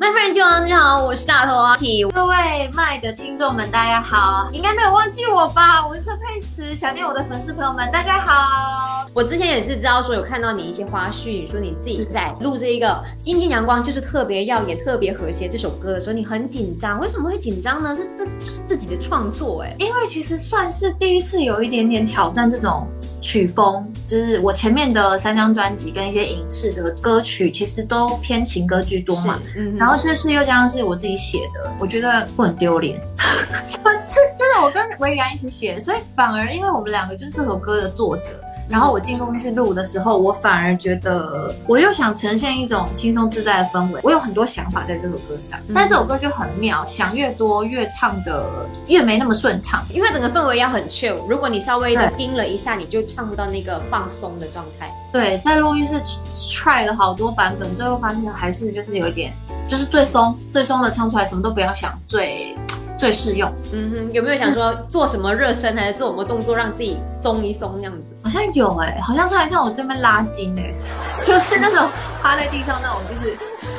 麦夫人亲王，你好，我是大头阿T。各位麦的听众们，大家好，应该没有忘记我吧？我是郑佩慈，想念我的粉丝朋友们，大家好。我之前也是知道说有看到你一些花絮，你说你自己在录这一个《今天阳光就是特别耀眼、特别和谐》这首歌的时候，你很紧张，为什么会紧张呢？这就是自己的创作哎，因为其实算是第一次有一点点挑战这种曲风，就是我前面的3张专辑跟一些影视的歌曲，其实都偏情歌居多嘛。然后这次又加上是我自己写的，我觉得不很丢脸，就是我跟维然一起写，所以反而因为我们两个就是这首歌的作者，然后我进录音室录的时候，我反而觉得我又想呈现一种轻松自在的氛围，我有很多想法在这首歌上，但这首歌就很妙，想越多越唱的越没那么顺畅，因为整个氛围要很 chill， 如果你稍微的盯了一下，你就唱不到那个放松的状态。对，在录音室 try 了好多版本，最后发现还是就是有一点，就是最松的唱出来，什么都不要想，最适用。有没有想说做什么热身还是做什么动作让自己松一松那样子？好像有哎，好像唱一唱我这边拉筋哎，就是那种趴在地上那种，就是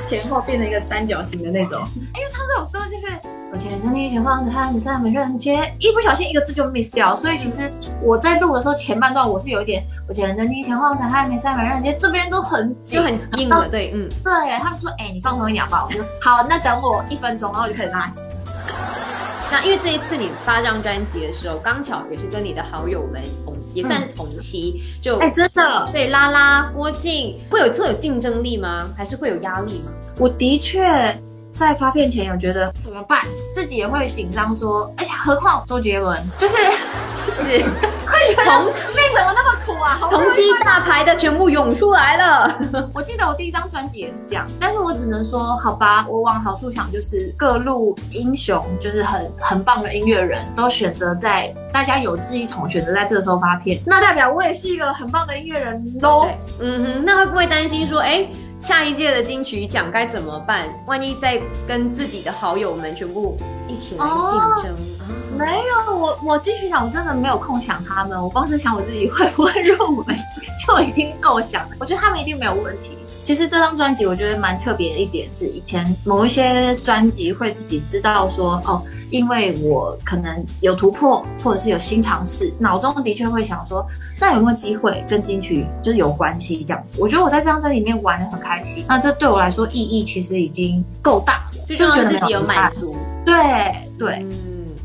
前后变成一个三角形的那种。因为唱这首歌就是我前面你前方子汉子上没人接，一不小心一个字就 miss 掉，所以其实我在录的时候前半段我是有一点我前面你前方子汉没上没人接，这边都很紧，就很硬了。对，对，他们说哎、你放松一点吧，我就好，那等我1分钟，然后我就开始拉筋。那因为这一次你发张专辑的时候，刚巧也是跟你的好友们也算同期，就真的对拉拉郭靖会有特有竞争力吗？还是会有压力吗？我的确在发片前有觉得怎么办，自己也会紧张说，而且何况周杰伦，就是会觉得命怎么那么苦啊！同期大牌的全部涌出来了。我记得我第1张专辑也是这样，但是我只能说，好吧，我往好处想，就是各路英雄，就是很棒的音乐人都选择在大家有志一同，选择在这时候发片，那代表我也是一个很棒的音乐人喽。那会不会担心说，下一届的金曲奖该怎么办？万一再跟自己的好友们全部一起来竞争？没有，我金曲奖我真的没有空想他们，我光是想我自己会不会入围就已经够想了。我觉得他们一定没有问题。其实这张专辑我觉得蛮特别的一点是，以前某一些专辑会自己知道说，因为我可能有突破或者是有新尝试，脑中的确会想说，那有没有机会跟金曲就是有关系这样子。我觉得我在这张专辑里面玩得很开心，那这对我来说意义其实已经够大了，就觉得自己有满足。对。